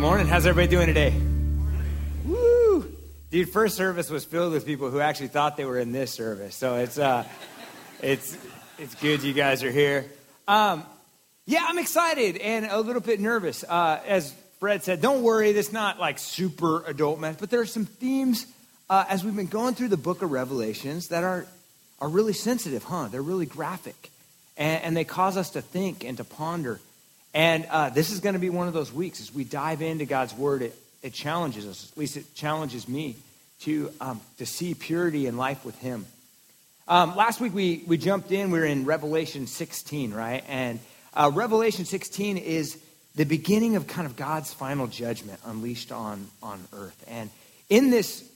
morning. How's everybody doing today? Woo! Dude, first service was filled with people who actually thought they were in this service. So it's good you guys are here. Yeah, I'm excited and a little bit nervous. As Fred said, don't worry. This is not like super adult mess, but there are some themes as we've been going through the book of Revelations that are really sensitive, huh? They're really graphic, and they cause us to think and to ponder. And this is going to be one of those weeks. As we dive into God's word, it challenges us, at least it challenges me, to see purity in life with him. Last week we jumped in, we were in Revelation 16, right? And Revelation 16 is the beginning of kind of God's final judgment unleashed on earth. And in this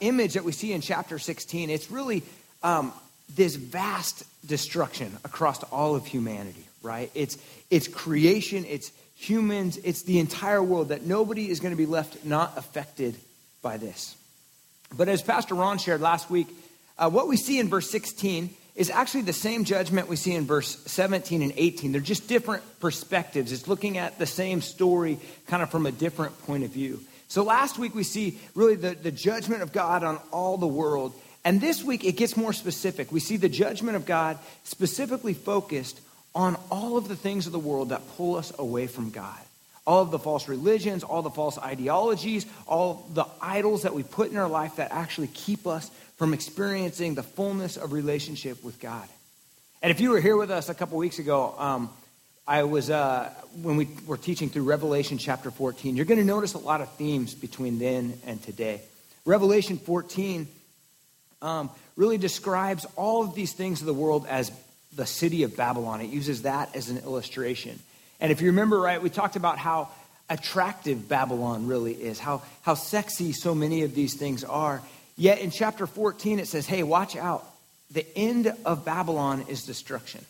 image that we see in chapter 16, it's really this vast destruction across all of humanity, right? It's creation, it's humans, it's the entire world, that nobody is going to be left not affected by this. But as Pastor Ron shared last week, what we see in verse 16 is actually the same judgment we see in verse 17 and 18. They're just different perspectives. It's looking at the same story kind of from a different point of view. So last week we see really the judgment of God on all the world. And this week it gets more specific. We see the judgment of God specifically focused on all of the things of the world that pull us away from God. All of the false religions, all the false ideologies, all the idols that we put in our life that actually keep us from experiencing the fullness of relationship with God. And if you were here with us a couple weeks ago, I was when we were teaching through Revelation chapter 14, you're going to notice a lot of themes between then and today. Revelation 14 really describes all of these things of the world as the city of Babylon. It uses that as an illustration. And if you remember right, we talked about how attractive Babylon really is, how sexy so many of these things are. Yet in chapter 14, it says, hey, watch out. The end of Babylon is destruction,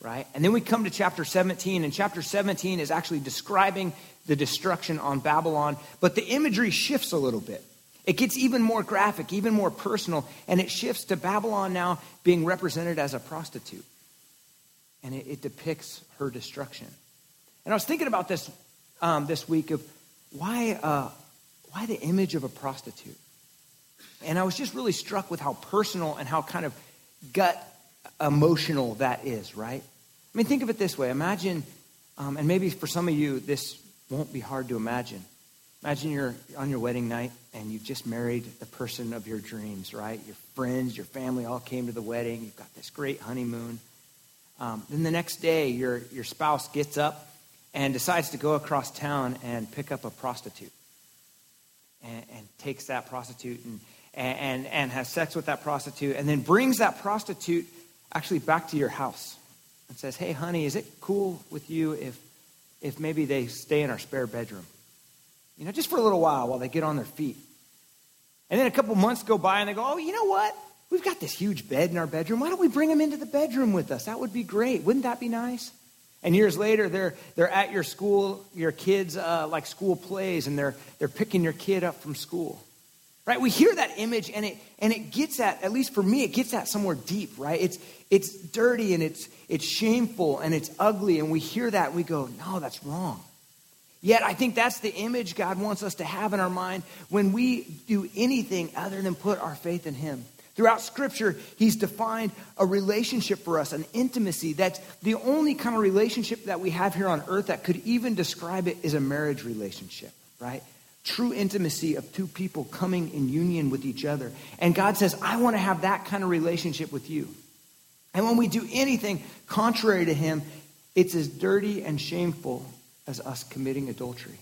right? And then we come to chapter 17, and chapter 17 is actually describing the destruction on Babylon, but the imagery shifts a little bit. It gets even more graphic, even more personal, and it shifts to Babylon now being represented as a prostitute. And it depicts her destruction. And I was thinking about this this week of why the image of a prostitute? And I was just really struck with how personal and how kind of gut emotional that is, right? I mean, think of it this way. Imagine, and maybe for some of you, this won't be hard to imagine. Imagine you're on your wedding night and you've just married the person of your dreams, right? Your friends, your family all came to the wedding. You've got this great honeymoon. Then the next day, your spouse gets up and decides to go across town and pick up a prostitute and takes that prostitute and has sex with that prostitute and then brings that prostitute actually back to your house and says, hey, honey, is it cool with you if maybe they stay in our spare bedroom? You know, just for a little while they get on their feet. And then a couple months go by and they go, oh, you know what? We've got this huge bed in our bedroom. Why don't we bring them into the bedroom with us? That would be great. Wouldn't that be nice? And years later, they're at your school, your kids' like school plays, and they're picking your kid up from school, right? We hear that image, and it gets at least for me, it gets at somewhere deep, right? It's dirty and it's shameful and it's ugly, and we hear that and we go, no, that's wrong. Yet I think that's the image God wants us to have in our mind when we do anything other than put our faith in him. Throughout Scripture, he's defined a relationship for us, an intimacy. That's the only kind of relationship that we have here on earth that could even describe it is a marriage relationship, right? True intimacy of two people coming in union with each other. And God says, I want to have that kind of relationship with you. And when we do anything contrary to him, it's as dirty and shameful as us committing adultery,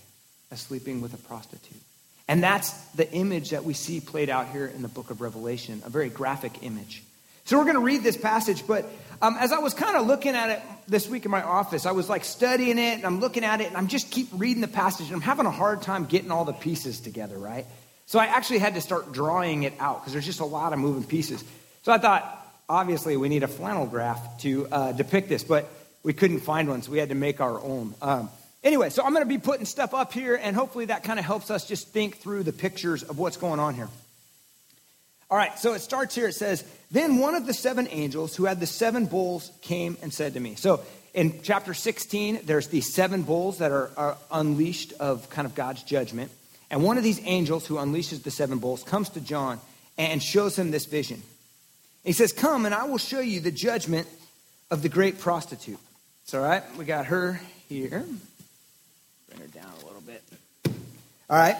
as sleeping with a prostitute. And that's the image that we see played out here in the book of Revelation, a very graphic image. So we're going to read this passage, but as I was kind of looking at it this week in my office, I was like studying it, and I'm looking at it, and I'm just keep reading the passage, and I'm having a hard time getting all the pieces together, right? So I actually had to start drawing it out, because there's just a lot of moving pieces. So I thought, obviously, we need a flannel graph to depict this, but we couldn't find one, so we had to make our own. Anyway, so I'm going to be putting stuff up here, and hopefully that kind of helps us just think through the pictures of what's going on here. All right, so it starts here. It says, then one of the seven angels who had the seven bowls came and said to me. So In chapter 16, there's these seven bulls that are unleashed of kind of God's judgment. And one of these angels who unleashes the seven bulls comes to John and shows him this vision. He says, come and I will show you the judgment of the great prostitute. It's all right. We got her here. Bring her down a little bit. All right.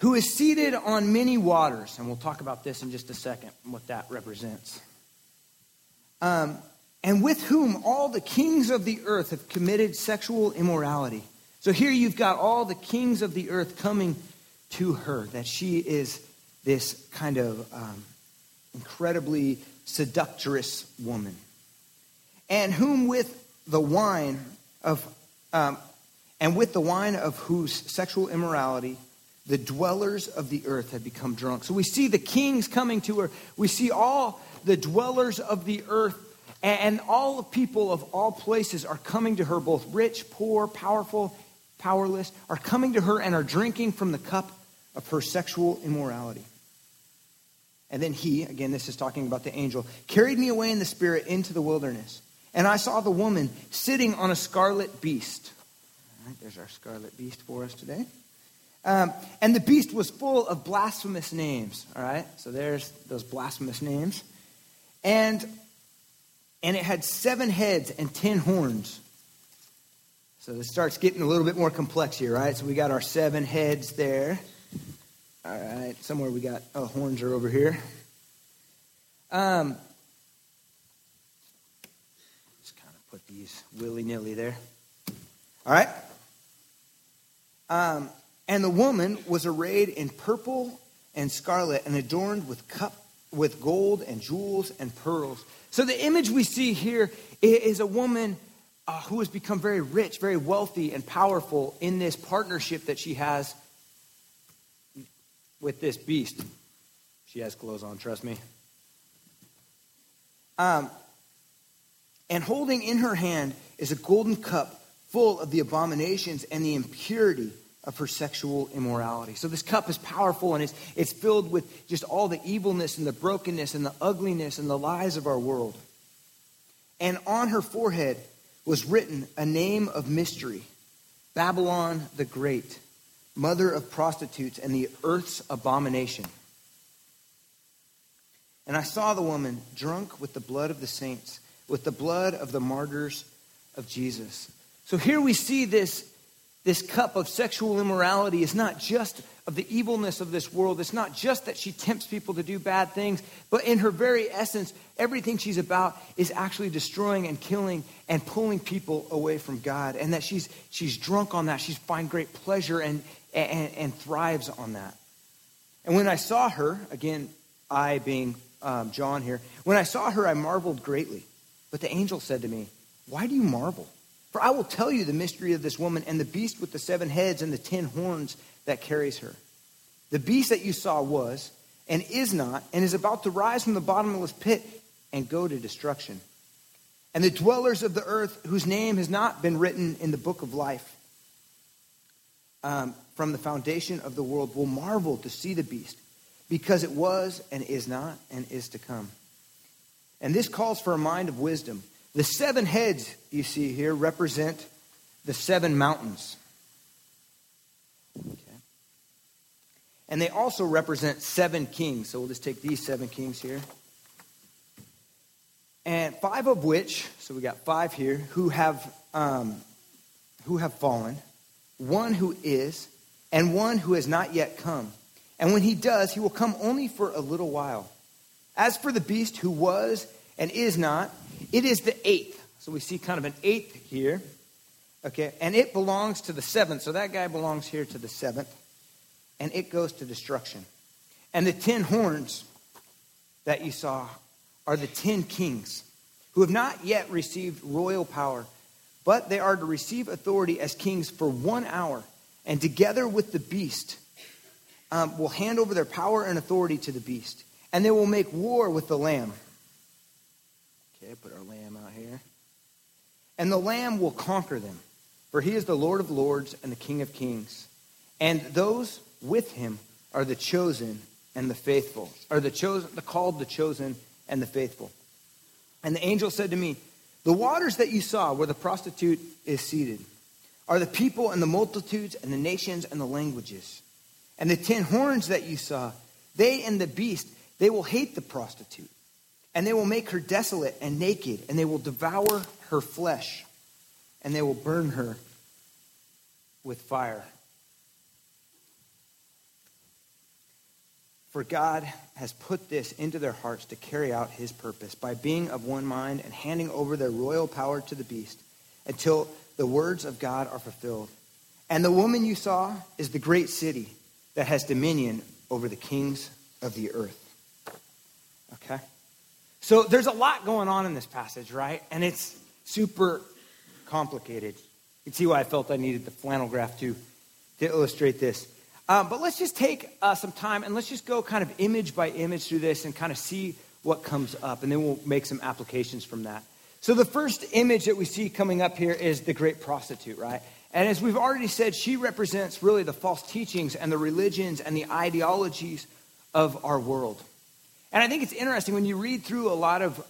Who is seated on many waters. And we'll talk about this in just a second, what that represents. And with whom all the kings of the earth have committed sexual immorality. So here you've got all the kings of the earth coming to her, that she is this kind of incredibly seductress woman. And whom with the wine of, whose sexual immorality the dwellers of the earth have become drunk. So we see the kings coming to her. We see all the dwellers of the earth. And all the people of all places are coming to her, both rich, poor, powerful, powerless, are coming to her and are drinking from the cup of her sexual immorality. And then he, again, this is talking about the angel, carried me away in the spirit into the wilderness. And I saw the woman sitting on a scarlet beast. All right, there's our scarlet beast for us today. And the beast was full of blasphemous names. All right, so there's those blasphemous names. And it had 7 heads and 10 horns. So this starts getting a little bit more complex here, right? So we got our 7 heads there. All right. Somewhere we got, horns are over here. Just kind of put these willy-nilly there. All right. And the woman was arrayed in purple and scarlet and adorned with gold and jewels and pearls. So the image we see here is a woman who has become very rich, very wealthy, and powerful in this partnership that she has with this beast. She has clothes on, trust me. And holding in her hand is a golden cup full of the abominations and the impurity of her sexual immorality. So this cup is powerful, and it's filled with just all the evilness and the brokenness and the ugliness and the lies of our world. And on her forehead was written a name of mystery, Babylon the Great, mother of prostitutes and the earth's abomination. And I saw the woman drunk with the blood of the saints, with the blood of the martyrs of Jesus. So here we see this cup of sexual immorality is not just of the evilness of this world. It's not just that she tempts people to do bad things, but in her very essence, everything she's about is actually destroying and killing and pulling people away from God. And that she's drunk on that. She's find great pleasure and thrives on that. And when I saw her, again, I being John here, when I saw her, I marveled greatly. But the angel said to me, why do you marvel? For I will tell you the mystery of this woman and the beast with the 7 heads and the 10 horns that carries her. The beast that you saw was and is not and is about to rise from the bottomless pit and go to destruction. And the dwellers of the earth whose name has not been written in the book of life from the foundation of the world will marvel to see the beast because it was and is not and is to come. And this calls for a mind of wisdom. The 7 heads you see here represent the 7 mountains. Okay. And they also represent 7 kings. So we'll just take these 7 kings here. And 5 of which, so we got 5 here, who have fallen, one who is, and one who has not yet come. And when he does, he will come only for a little while. As for the beast who was and is not, it is the 8th. So we see kind of an 8th here. Okay, and it belongs to the 7th. So that guy belongs here to the 7th. And it goes to destruction. And the 10 horns that you saw are the 10 kings who have not yet received royal power, but they are to receive authority as kings for 1 hour, and together with the beast will hand over their power and authority to the beast. And they will make war with the Lamb. Okay, put our Lamb out here. And the Lamb will conquer them, for he is the Lord of lords and the King of kings. And those with him are the chosen and the faithful, or the called, the chosen, and the faithful. And the angel said to me, The waters that you saw where the prostitute is seated are the people and the multitudes and the nations and the languages. And the 10 horns that you saw, they and the beast, they will hate the prostitute. And they will make her desolate and naked, and they will devour her flesh, and they will burn her with fire. For God has put this into their hearts to carry out his purpose by being of one mind and handing over their royal power to the beast until the words of God are fulfilled. And the woman you saw is the great city that has dominion over the kings of the earth. Okay? So there's a lot going on in this passage, right? And it's super complicated. You can see why I felt I needed the flannel graph to illustrate this. But let's just take some time and let's just go kind of image by image through this and kind of see what comes up. And then we'll make some applications from that. So the first image that we see coming up here is the great prostitute, right? And as we've already said, she represents really the false teachings and the religions and the ideologies of our world. And I think it's interesting when you read through a lot of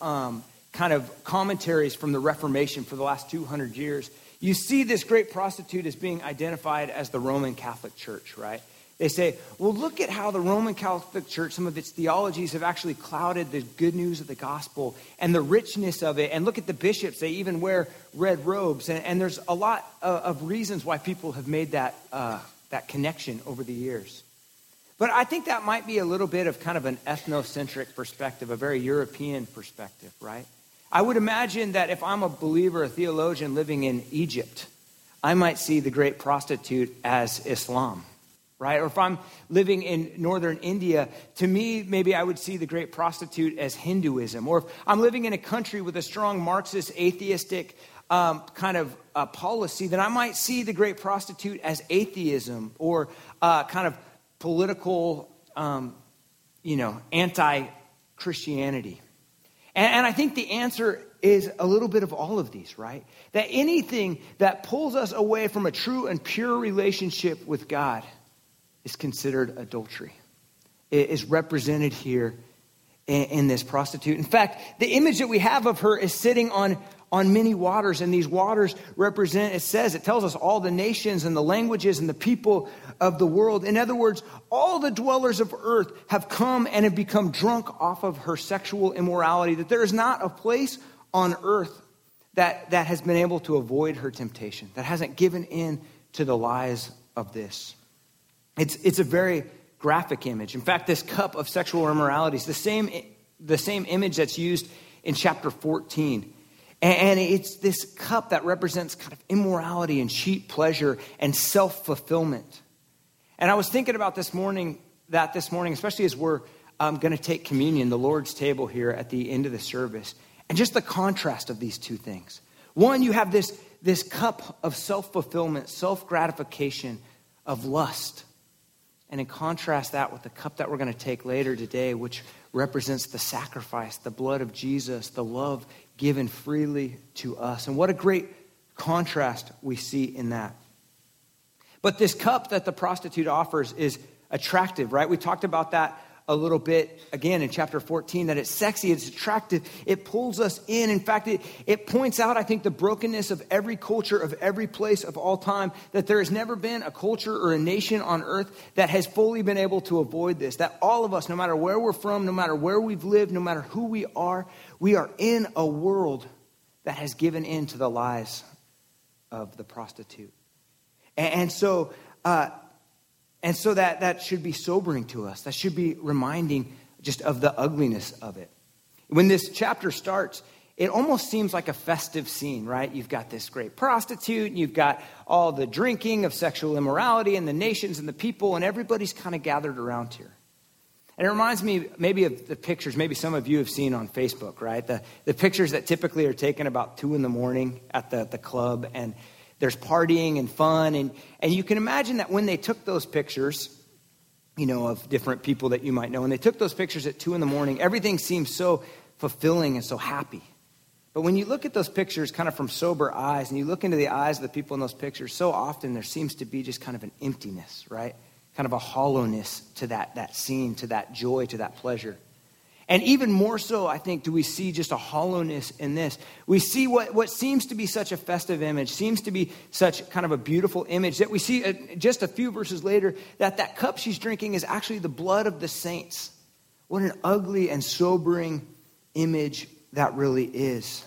kind of commentaries from the Reformation for the last 200 years, you see this great prostitute as being identified as the Roman Catholic Church, right? They say, well, look at how the Roman Catholic Church, some of its theologies have actually clouded the good news of the gospel and the richness of it. And look at the bishops. They even wear red robes. And there's a lot of reasons why people have made that connection over the years. But I think that might be a little bit of kind of an ethnocentric perspective, a very European perspective, right? I would imagine that if I'm a believer, a theologian living in Egypt, I might see the great prostitute as Islam, right? Or if I'm living in northern India, to me, maybe I would see the great prostitute as Hinduism. Or if I'm living in a country with a strong Marxist, atheistic kind of policy, then I might see the great prostitute as atheism or kind of political, anti-Christianity. And I think the answer is a little bit of all of these, right? That anything that pulls us away from a true and pure relationship with God is considered adultery. It is represented here in this prostitute. In fact, the image that we have of her is sitting on many waters, and these waters represent, it tells us all the nations and the languages and the people of the world. In other words, all the dwellers of earth have come and have become drunk off of her sexual immorality, that there is not a place on earth that has been able to avoid her temptation, that hasn't given in to the lies of this. It's a very graphic image. In fact, this cup of sexual immorality is the same image that's used in chapter 14. And it's this cup that represents kind of immorality and cheap pleasure and self-fulfillment. And I was thinking about this morning, especially as we're going to take communion, the Lord's table here at the end of the service, and just the contrast of these two things. One, you have this cup of self-fulfillment, self-gratification, of lust. And in contrast that with the cup that we're going to take later today, which represents the sacrifice, the blood of Jesus, the love given freely to us. And what a great contrast we see in that. But this cup that the prostitute offers is attractive, right? We talked about that a little bit again in chapter 14, that it's sexy, it's attractive, it pulls us in. In fact, it points out, I think, the brokenness of every culture, of every place, of all time, that there has never been a culture or a nation on earth that has fully been able to avoid this, that all of us, no matter where we're from, no matter where we've lived, no matter who we are, we are in a world that has given in to the lies of the prostitute. And so that should be sobering to us. That should be reminding just of the ugliness of it. When this chapter starts, it almost seems like a festive scene, right? You've got this great prostitute, and you've got all the drinking of sexual immorality and the nations and the people, and everybody's kind of gathered around here. And it reminds me maybe of the pictures, maybe some of you have seen on Facebook, right? The pictures that typically are taken about 2 a.m. at the club, and there's partying and fun. And you can imagine that when they took those pictures, of different people that you might know, and they took those pictures at 2 a.m, everything seems so fulfilling and so happy. But when you look at those pictures kind of from sober eyes, and you look into the eyes of the people in those pictures, so often there seems to be just kind of an emptiness, right? Kind of a hollowness to that scene, to that joy, to that pleasure. And even more so, I think, do we see just a hollowness in this. We see what seems to be such a festive image, seems to be such kind of a beautiful image, that we see just a few verses later that cup she's drinking is actually the blood of the saints. What an ugly and sobering image that really is.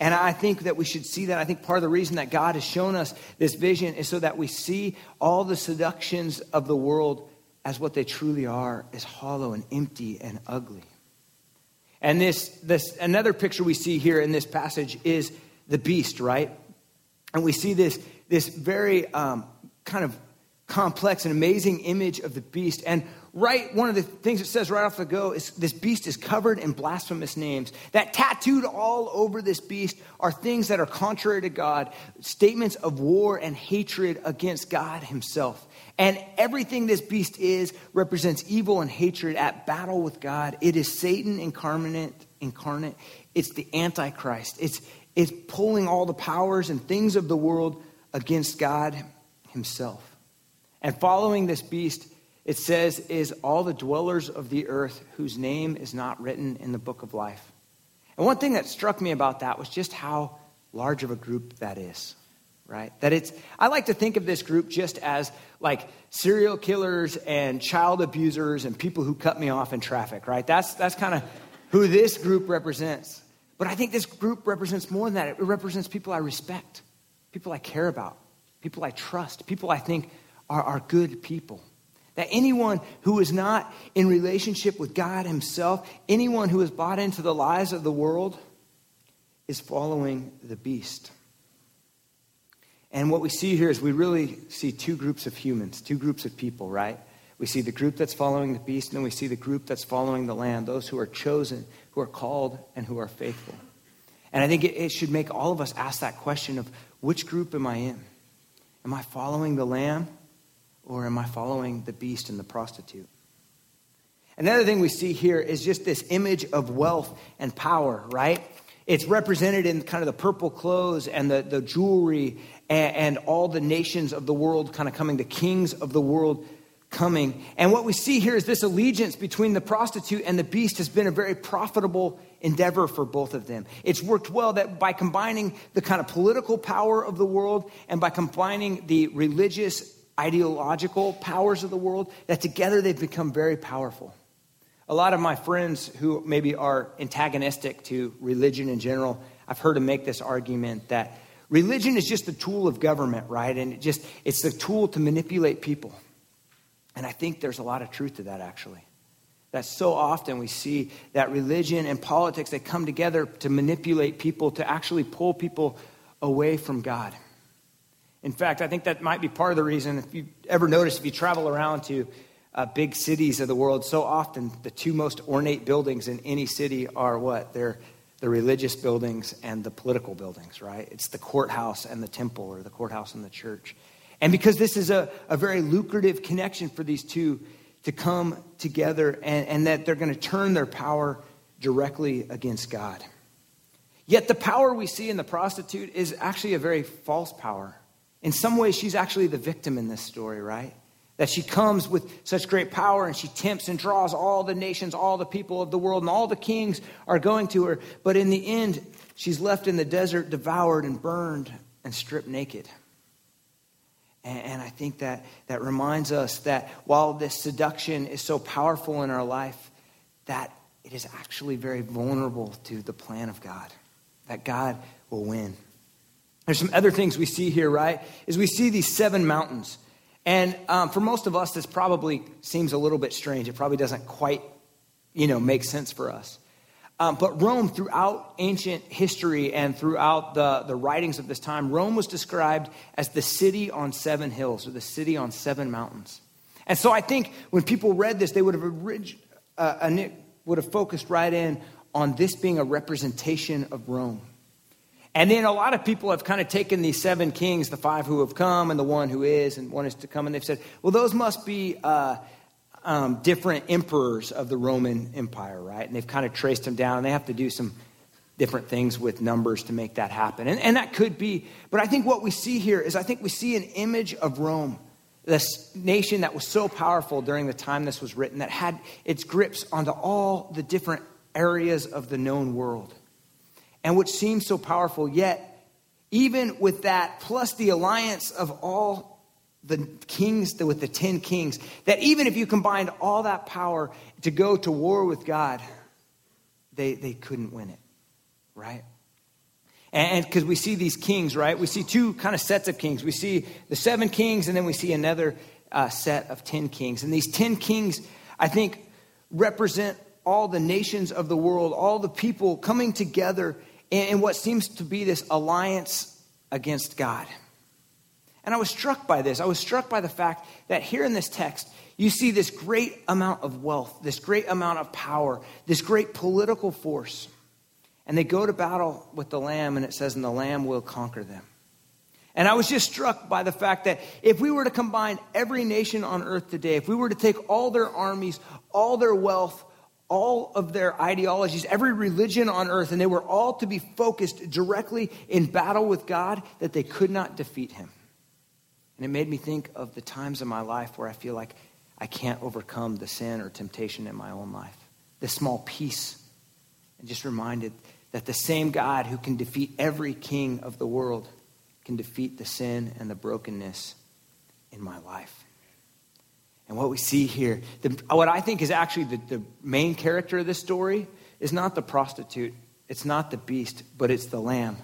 And I think that we should see that. I think part of the reason that God has shown us this vision is so that we see all the seductions of the world as what they truly are, is hollow and empty and ugly. And this another picture we see here in this passage is the beast, right? And we see this very kind of complex and amazing image of the beast. And one of the things it says right off the go is this beast is covered in blasphemous names. That tattooed all over this beast are things that are contrary to God, statements of war and hatred against God himself. And everything this beast is represents evil and hatred at battle with God. It is Satan incarnate. It's the Antichrist. It's pulling all the powers and things of the world against God himself. And following this beast, it says, is all the dwellers of the earth whose name is not written in the book of life. And one thing that struck me about that was just how large of a group that is. Right? I like to think of this group just as like serial killers and child abusers and people who cut me off in traffic, right? That's kind of who this group represents. But I think this group represents more than that. It represents people I respect, people I care about, people I trust, people I think are good people. That anyone who is not in relationship with God himself, anyone who is bought into the lies of the world is following the beast. And what we see here is we really see two groups of humans, two groups of people, right? We see the group that's following the beast, and then we see the group that's following the Lamb, those who are chosen, who are called, and who are faithful. And I think it should make all of us ask that question of, which group am I in? Am I following the Lamb, or am I following the beast and the prostitute? Another thing we see here is just this image of wealth and power, right? It's represented in kind of the purple clothes and the jewelry and all the nations of the world kind of coming, the kings of the world coming. And what we see here is this allegiance between the prostitute and the beast has been a very profitable endeavor for both of them. It's worked well that by combining the kind of political power of the world and by combining the religious, ideological powers of the world, that together they've become very powerful. A lot of my friends who maybe are antagonistic to religion in general, I've heard them make this argument that religion is just the tool of government, right? And it's the tool to manipulate people. And I think there's a lot of truth to that, actually. That so often we see that religion and politics, they come together to manipulate people, to actually pull people away from God. In fact, I think that might be part of the reason, if you ever notice, if you travel around to big cities of the world, so often the two most ornate buildings in any city are what? They're the religious buildings and the political buildings, right? It's the courthouse and the temple, or the courthouse and the church. And because this is a very lucrative connection for these two to come together, and that they're going to turn their power directly against God. Yet the power we see in the prostitute is actually a very false power. In some ways, she's actually the victim in this story, right? That she comes with such great power and she tempts and draws all the nations, all the people of the world, and all the kings are going to her. But in the end, she's left in the desert, devoured and burned and stripped naked. And I think that reminds us that while this seduction is so powerful in our life, that it is actually very vulnerable to the plan of God, that God will win. There's some other things we see here, right? Is we see these seven mountains. And for most of us, this probably seems a little bit strange. It probably doesn't quite, make sense for us. But Rome, throughout ancient history and throughout the writings of this time, Rome was described as the city on seven hills, or the city on seven mountains. And so I think when people read this, they would have focused right in on this being a representation of Rome. And then a lot of people have kind of taken these seven kings, the five who have come and the one who is and one is to come. And they've said, well, those must be different emperors of the Roman Empire, right? And they've kind of traced them down. And they have to do some different things with numbers to make that happen. And that could be. But I think what we see here is we see an image of Rome This nation that was so powerful during the time this was written, that had its grips onto all the different areas of the known world. And which seems so powerful, yet even with that, plus the alliance of all the kings with the 10 kings, that even if you combined all that power to go to war with God, they couldn't win it, right? And because we see these kings, right? We see two kind of sets of kings. We see the 7 kings, and then we see another set of 10 kings. And these 10 kings, I think, represent all the nations of the world, all the people coming together in what seems to be this alliance against God. And I was struck by this. I was struck by the fact that here in this text, you see this great amount of wealth, this great amount of power, this great political force. And they go to battle with the Lamb, and it says, and the Lamb will conquer them. And I was just struck by the fact that if we were to combine every nation on earth today, if we were to take all their armies, all their wealth, all of their ideologies, every religion on earth, and they were all to be focused directly in battle with God, that they could not defeat him. And it made me think of the times in my life where I feel like I can't overcome the sin or temptation in my own life. This small piece. And just reminded that the same God who can defeat every king of the world can defeat the sin and the brokenness in my life. And what we see here, what I think is actually the main character of this story is not the prostitute. It's not the beast, but it's the Lamb.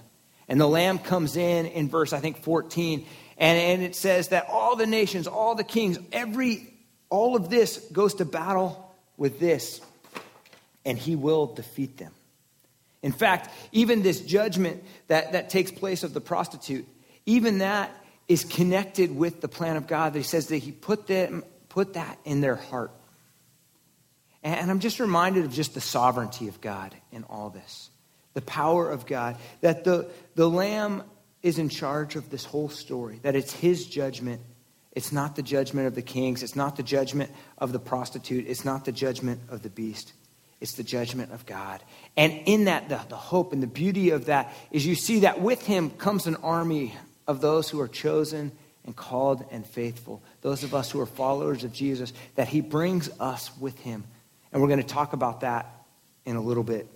And the Lamb comes in verse, I think, 14. And it says that all the nations, all the kings, all of this goes to battle with this. And he will defeat them. In fact, even this judgment that takes place of the prostitute, even that is connected with the plan of God. That he says that he put that in their heart. And I'm just reminded of just the sovereignty of God in all this. The power of God. That the Lamb is in charge of this whole story. That it's his judgment. It's not the judgment of the kings. It's not the judgment of the prostitute. It's not the judgment of the beast. It's the judgment of God. And in that, the hope and the beauty of that is you see that with him comes an army of those who are chosen and called and faithful. Those of us who are followers of Jesus, that he brings us with him. And we're going to talk about that in a little bit.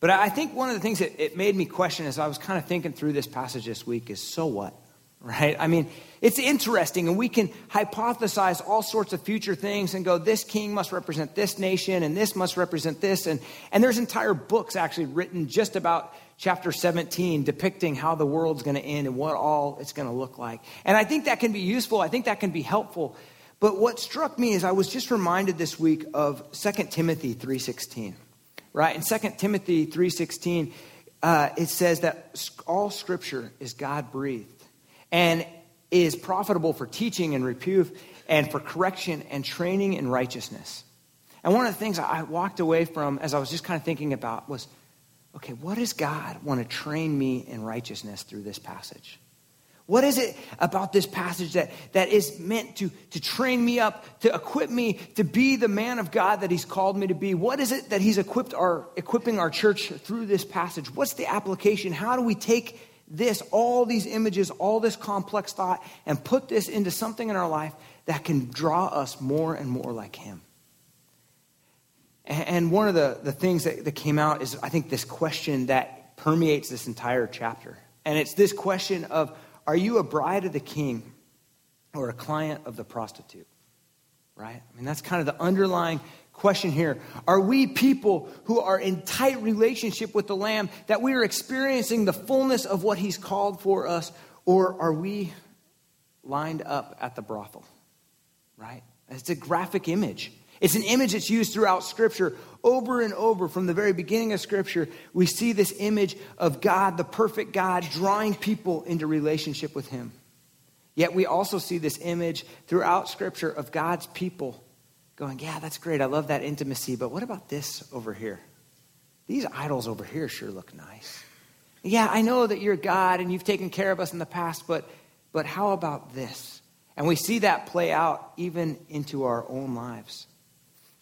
But I think one of the things that it made me question as I was kind of thinking through this passage this week is, so what? Right? I mean, it's interesting, and we can hypothesize all sorts of future things and go, this king must represent this nation, and this must represent this. And there's entire books actually written just about chapter 17 depicting how the world's going to end and what all it's going to look like. And I think that can be useful. I think that can be helpful. But what struck me is I was just reminded this week of 2 Timothy 3:16, right? In 2 Timothy 3:16, it says that all Scripture is God-breathed. And is profitable for teaching and reproof and for correction and training in righteousness. And one of the things I walked away from as I was just kind of thinking about was, okay, what does God want to train me in righteousness through this passage? What is it about this passage that is meant to train me up, to equip me to be the man of God that he's called me to be? What is it that he's equipping our church through this passage? What's the application? How do we take this, all these images, all this complex thought, and put this into something in our life that can draw us more and more like him? And one of the things that came out is, I think, this question that permeates this entire chapter. And it's this question of, are you a bride of the king or a client of the prostitute? Right? I mean, that's kind of the underlying question here. Are we people who are in tight relationship with the Lamb, that we are experiencing the fullness of what he's called for us, or are we lined up at the brothel? Right? It's a graphic image. It's an image that's used throughout Scripture over and over. From the very beginning of Scripture, we see this image of God, the perfect God, drawing people into relationship with him. Yet we also see this image throughout Scripture of God's people going, yeah, that's great. I love that intimacy. But what about this over here? These idols over here sure look nice. Yeah, I know that you're God and you've taken care of us in the past, but how about this? And we see that play out even into our own lives.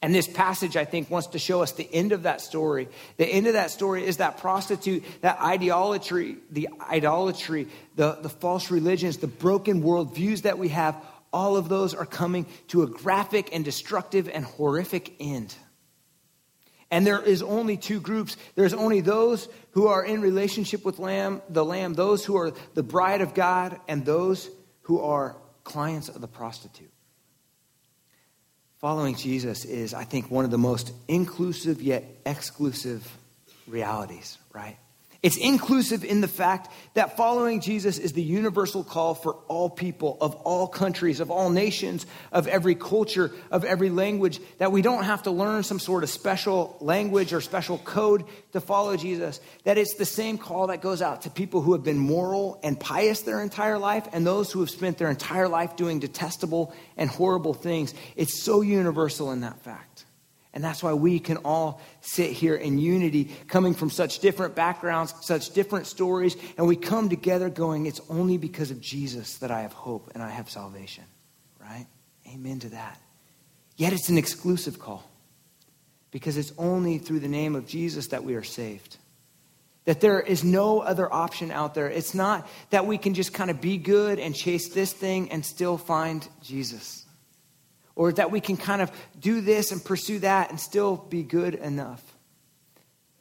And this passage, I think, wants to show us the end of that story. The end of that story is that prostitute, that idolatry, the false religions, the broken worldviews that we have. All of those are coming to a graphic and destructive and horrific end. And there is only two groups. There's only those who are in relationship with the Lamb, those who are the bride of God, and those who are clients of the prostitute. Following Jesus is, I think, one of the most inclusive yet exclusive realities, right? It's inclusive in the fact that following Jesus is the universal call for all people of all countries, of all nations, of every culture, of every language, that we don't have to learn some sort of special language or special code to follow Jesus, that it's the same call that goes out to people who have been moral and pious their entire life and those who have spent their entire life doing detestable and horrible things. It's so universal in that fact. And that's why we can all sit here in unity, coming from such different backgrounds, such different stories, and we come together going, it's only because of Jesus that I have hope and I have salvation, right? Amen to that. Yet it's an exclusive call, because it's only through the name of Jesus that we are saved. That there is no other option out there. It's not that we can just kind of be good and chase this thing and still find Jesus. Or that we can kind of do this and pursue that and still be good enough.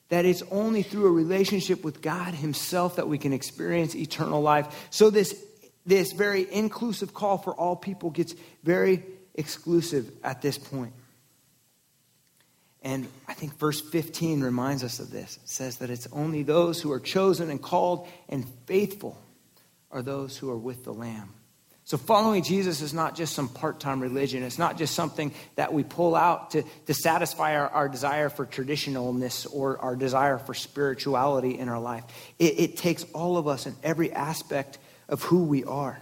That it's only through a relationship with God himself that we can experience eternal life. So this very inclusive call for all people gets very exclusive at this point. And I think verse 15 reminds us of this. It says that it's only those who are chosen and called and faithful are those who are with the Lamb. So following Jesus is not just some part-time religion. It's not just something that we pull out to satisfy our desire for traditionalness or our desire for spirituality in our life. It takes all of us in every aspect of who we are.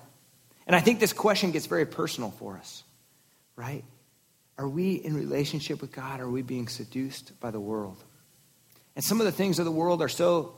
And I think this question gets very personal for us, right? Are we in relationship with God? Are we being seduced by the world? And some of the things of the world are so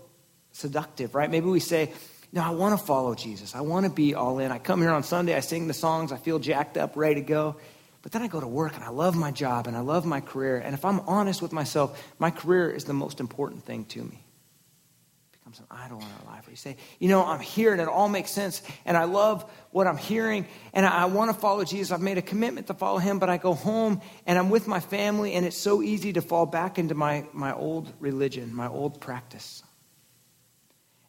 seductive, right? Maybe we say, no, I want to follow Jesus. I want to be all in. I come here on Sunday. I sing the songs. I feel jacked up, ready to go. But then I go to work, and I love my job, and I love my career. And if I'm honest with myself, my career is the most important thing to me. It becomes an idol in our life. Where you say, you know, I'm here, and it all makes sense, and I love what I'm hearing, and I want to follow Jesus. I've made a commitment to follow him, but I go home, and I'm with my family, and it's so easy to fall back into my old religion, my old practice.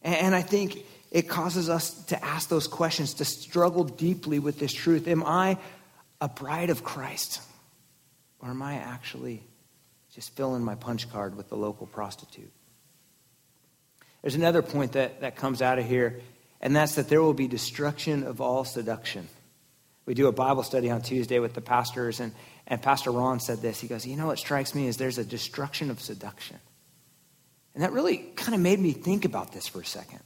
And I think it causes us to ask those questions, to struggle deeply with this truth. Am I a bride of Christ? Or am I actually just filling my punch card with the local prostitute? There's another point that comes out of here, and that's that there will be destruction of all seduction. We do a Bible study on Tuesday with the pastors, and Pastor Ron said this. He goes, you know what strikes me is there's a destruction of seduction. And that really kind of made me think about this for a second.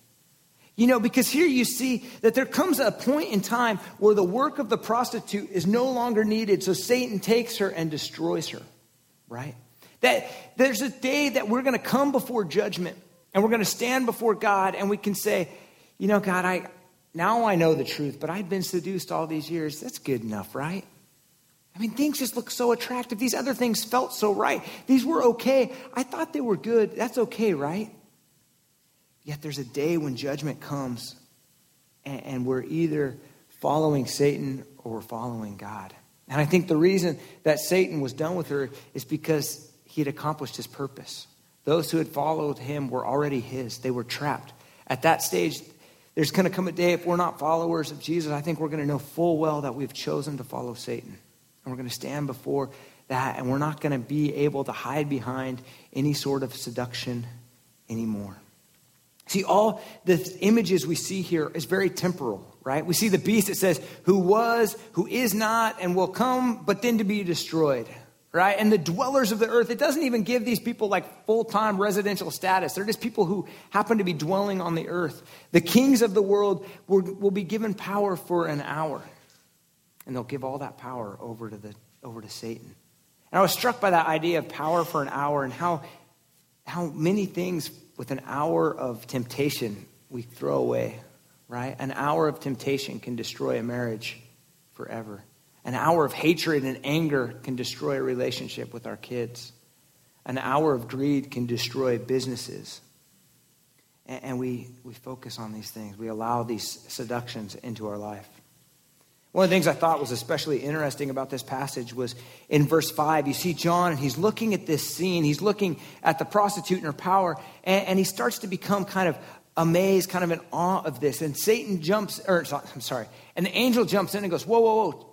You know, because here you see that there comes a point in time where the work of the prostitute is no longer needed. So Satan takes her and destroys her, right? That there's a day that we're going to come before judgment and we're going to stand before God and we can say, you know, God, now I know the truth, but I've been seduced all these years. That's good enough, right? I mean, things just look so attractive. These other things felt so right. These were okay. I thought they were good. That's okay, right? Yet there's a day when judgment comes and we're either following Satan or we're following God. And I think the reason that Satan was done with her is because he had accomplished his purpose. Those who had followed him were already his. They were trapped. At that stage, there's going to come a day if we're not followers of Jesus, I think we're going to know full well that we've chosen to follow Satan. And we're going to stand before that and we're not going to be able to hide behind any sort of seduction anymore. See, all the images we see here is very temporal, right? We see the beast that says, who was, who is not, and will come, but then to be destroyed, right? And the dwellers of the earth, it doesn't even give these people like full-time residential status. They're just people who happen to be dwelling on the earth. The kings of the world will be given power for an hour, and they'll give all that power over to Satan. And I was struck by that idea of power for an hour and how many things with an hour of temptation we throw away, right? An hour of temptation can destroy a marriage forever. An hour of hatred and anger can destroy a relationship with our kids. An hour of greed can destroy businesses. And we focus on these things. We allow these seductions into our life. One of the things I thought was especially interesting about this passage was in verse 5, you see John, and he's looking at this scene. He's looking at the prostitute and her power, and he starts to become kind of amazed, kind of in awe of this. And an angel jumps in and goes, whoa, whoa, whoa.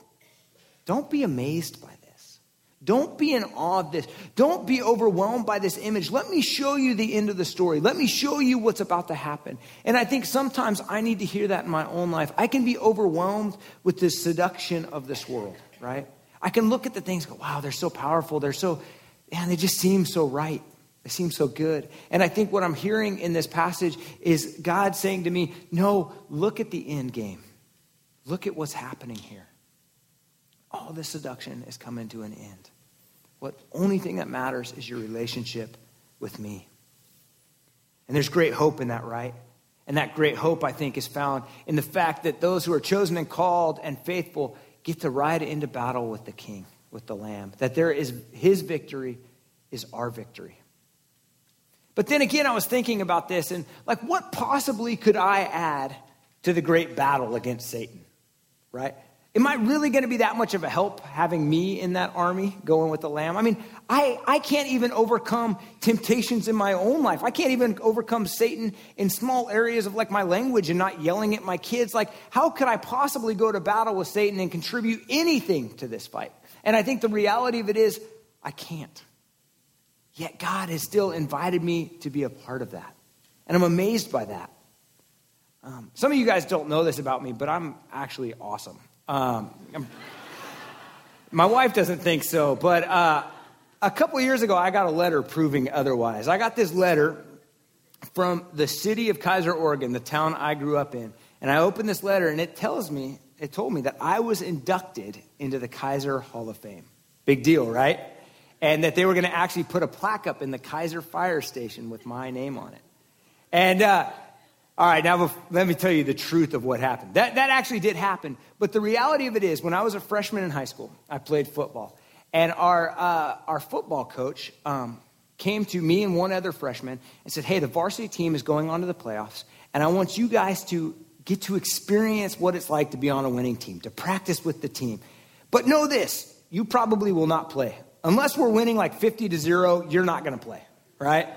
Don't be amazed by this. Don't be in awe of this. Don't be overwhelmed by this image. Let me show you the end of the story. Let me show you what's about to happen. And I think sometimes I need to hear that in my own life. I can be overwhelmed with the seduction of this world, right? I can look at the things and go, wow, they're so powerful. They just seem so right. They seem so good. And I think what I'm hearing in this passage is God saying to me, no, look at the end game. Look at what's happening here. All this seduction is coming to an end. What only thing that matters is your relationship with me. And there's great hope in that, right? And that great hope, I think, is found in the fact that those who are chosen and called and faithful get to ride into battle with the King, with the Lamb. That there is his victory is our victory. But then again, I was thinking about this and like, what possibly could I add to the great battle against Satan, right? Am I really going to be that much of a help having me in that army going with the Lamb? I mean, I can't even overcome temptations in my own life. I can't even overcome Satan in small areas of like my language and not yelling at my kids. Like, how could I possibly go to battle with Satan and contribute anything to this fight? And I think the reality of it is I can't. Yet God has still invited me to be a part of that. And I'm amazed by that. Some of you guys don't know this about me, but I'm actually awesome. My wife doesn't think so, but a couple years ago, I got a letter proving otherwise. I got this letter from the city of Kaiser, Oregon, the town I grew up in. And I opened this letter and it told me that I was inducted into the Kaiser Hall of Fame. Big deal, right? And that they were going to actually put a plaque up in the Kaiser Fire Station with my name on it. And, all right, now let me tell you the truth of what happened. That actually did happen. But the reality of it is, when I was a freshman in high school, I played football. And our football coach came to me and one other freshman and said, hey, the varsity team is going on to the playoffs, and I want you guys to get to experience what it's like to be on a winning team, to practice with the team. But know this, you probably will not play. Unless we're winning like 50-0, you're not going to play, right?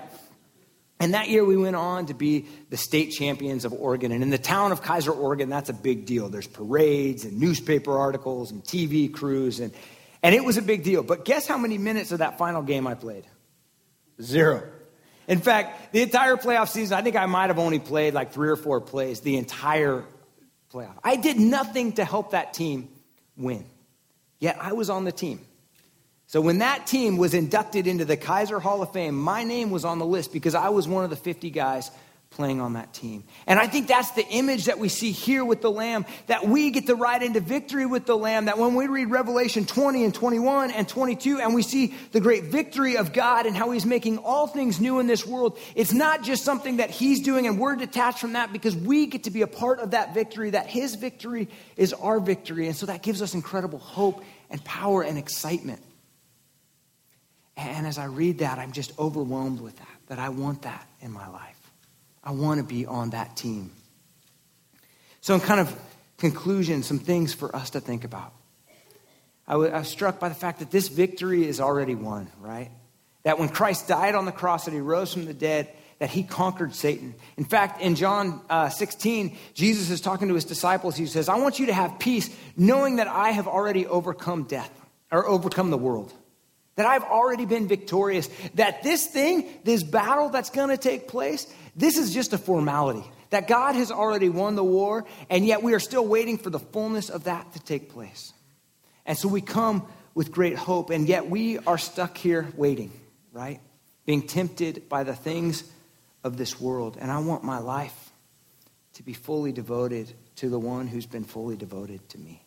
And that year we went on to be the state champions of Oregon. And in the town of Kaiser, Oregon, that's a big deal. There's parades and newspaper articles and TV crews. And it was a big deal. But guess how many minutes of that final game I played? 0. In fact, the entire playoff season, I think I might have only played like 3 or 4 plays the entire playoff. I did nothing to help that team win. Yet I was on the team. So when that team was inducted into the Kaiser Hall of Fame, my name was on the list because I was one of the 50 guys playing on that team. And I think that's the image that we see here with the Lamb, that we get to ride into victory with the Lamb, that when we read Revelation 20 and 21 and 22 and we see the great victory of God and how he's making all things new in this world, it's not just something that he's doing and we're detached from that, because we get to be a part of that victory, that his victory is our victory. And so that gives us incredible hope and power and excitement. And as I read that, I'm just overwhelmed with that I want that in my life. I want to be on that team. So in kind of conclusion, some things for us to think about. I was struck by the fact that this victory is already won, right? That when Christ died on the cross, that he rose from the dead, that he conquered Satan. In fact, in John 16, Jesus is talking to his disciples. He says, I want you to have peace, knowing that I have already overcome death, or overcome the world. That I've already been victorious, that this thing, this battle that's going to take place, this is just a formality, that God has already won the war, and yet we are still waiting for the fullness of that to take place. And so we come with great hope, and yet we are stuck here waiting, right? Being tempted by the things of this world. And I want my life to be fully devoted to the one who's been fully devoted to me,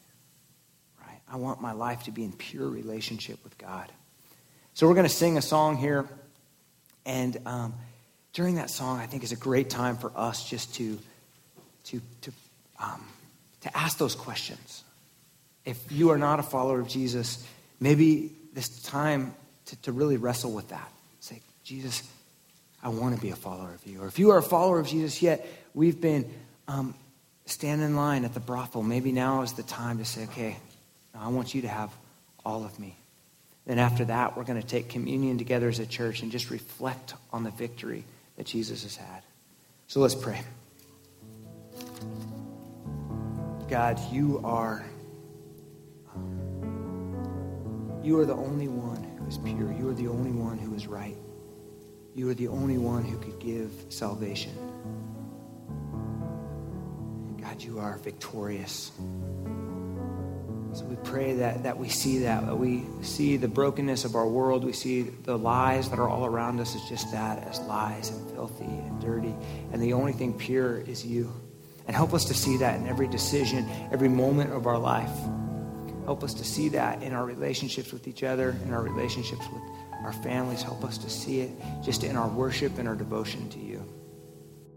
right? I want my life to be in pure relationship with God. So we're going to sing a song here, and during that song, I think is a great time for us just to ask those questions, if you are not a follower of Jesus, maybe this time to really wrestle with that. Say, Jesus, I want to be a follower of you. Or if you are a follower of Jesus yet, we've been standing in line at the brothel. Maybe now is the time to say, okay, I want you to have all of me. Then after that, we're going to take communion together as a church and just reflect on the victory that Jesus has had. So let's pray. God, you are the only one who is pure. You are the only one who is right. You are the only one who could give salvation. God, you are victorious. So we pray that we see the brokenness of our world. We see the lies that are all around us as just that, as lies and filthy and dirty. And the only thing pure is you. And help us to see that in every decision, every moment of our life. Help us to see that in our relationships with each other, in our relationships with our families. Help us to see it just in our worship and our devotion to you.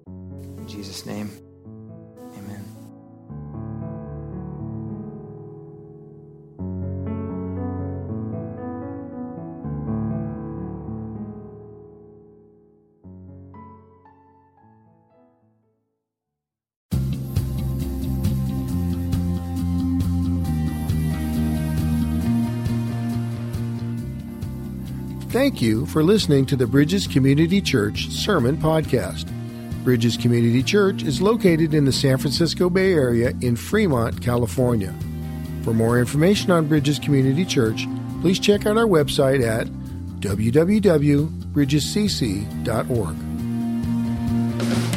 In Jesus' name. Thank you for listening to the Bridges Community Church Sermon Podcast. Bridges Community Church is located in the San Francisco Bay Area in Fremont, California. For more information on Bridges Community Church, please check out our website at www.bridgescc.org.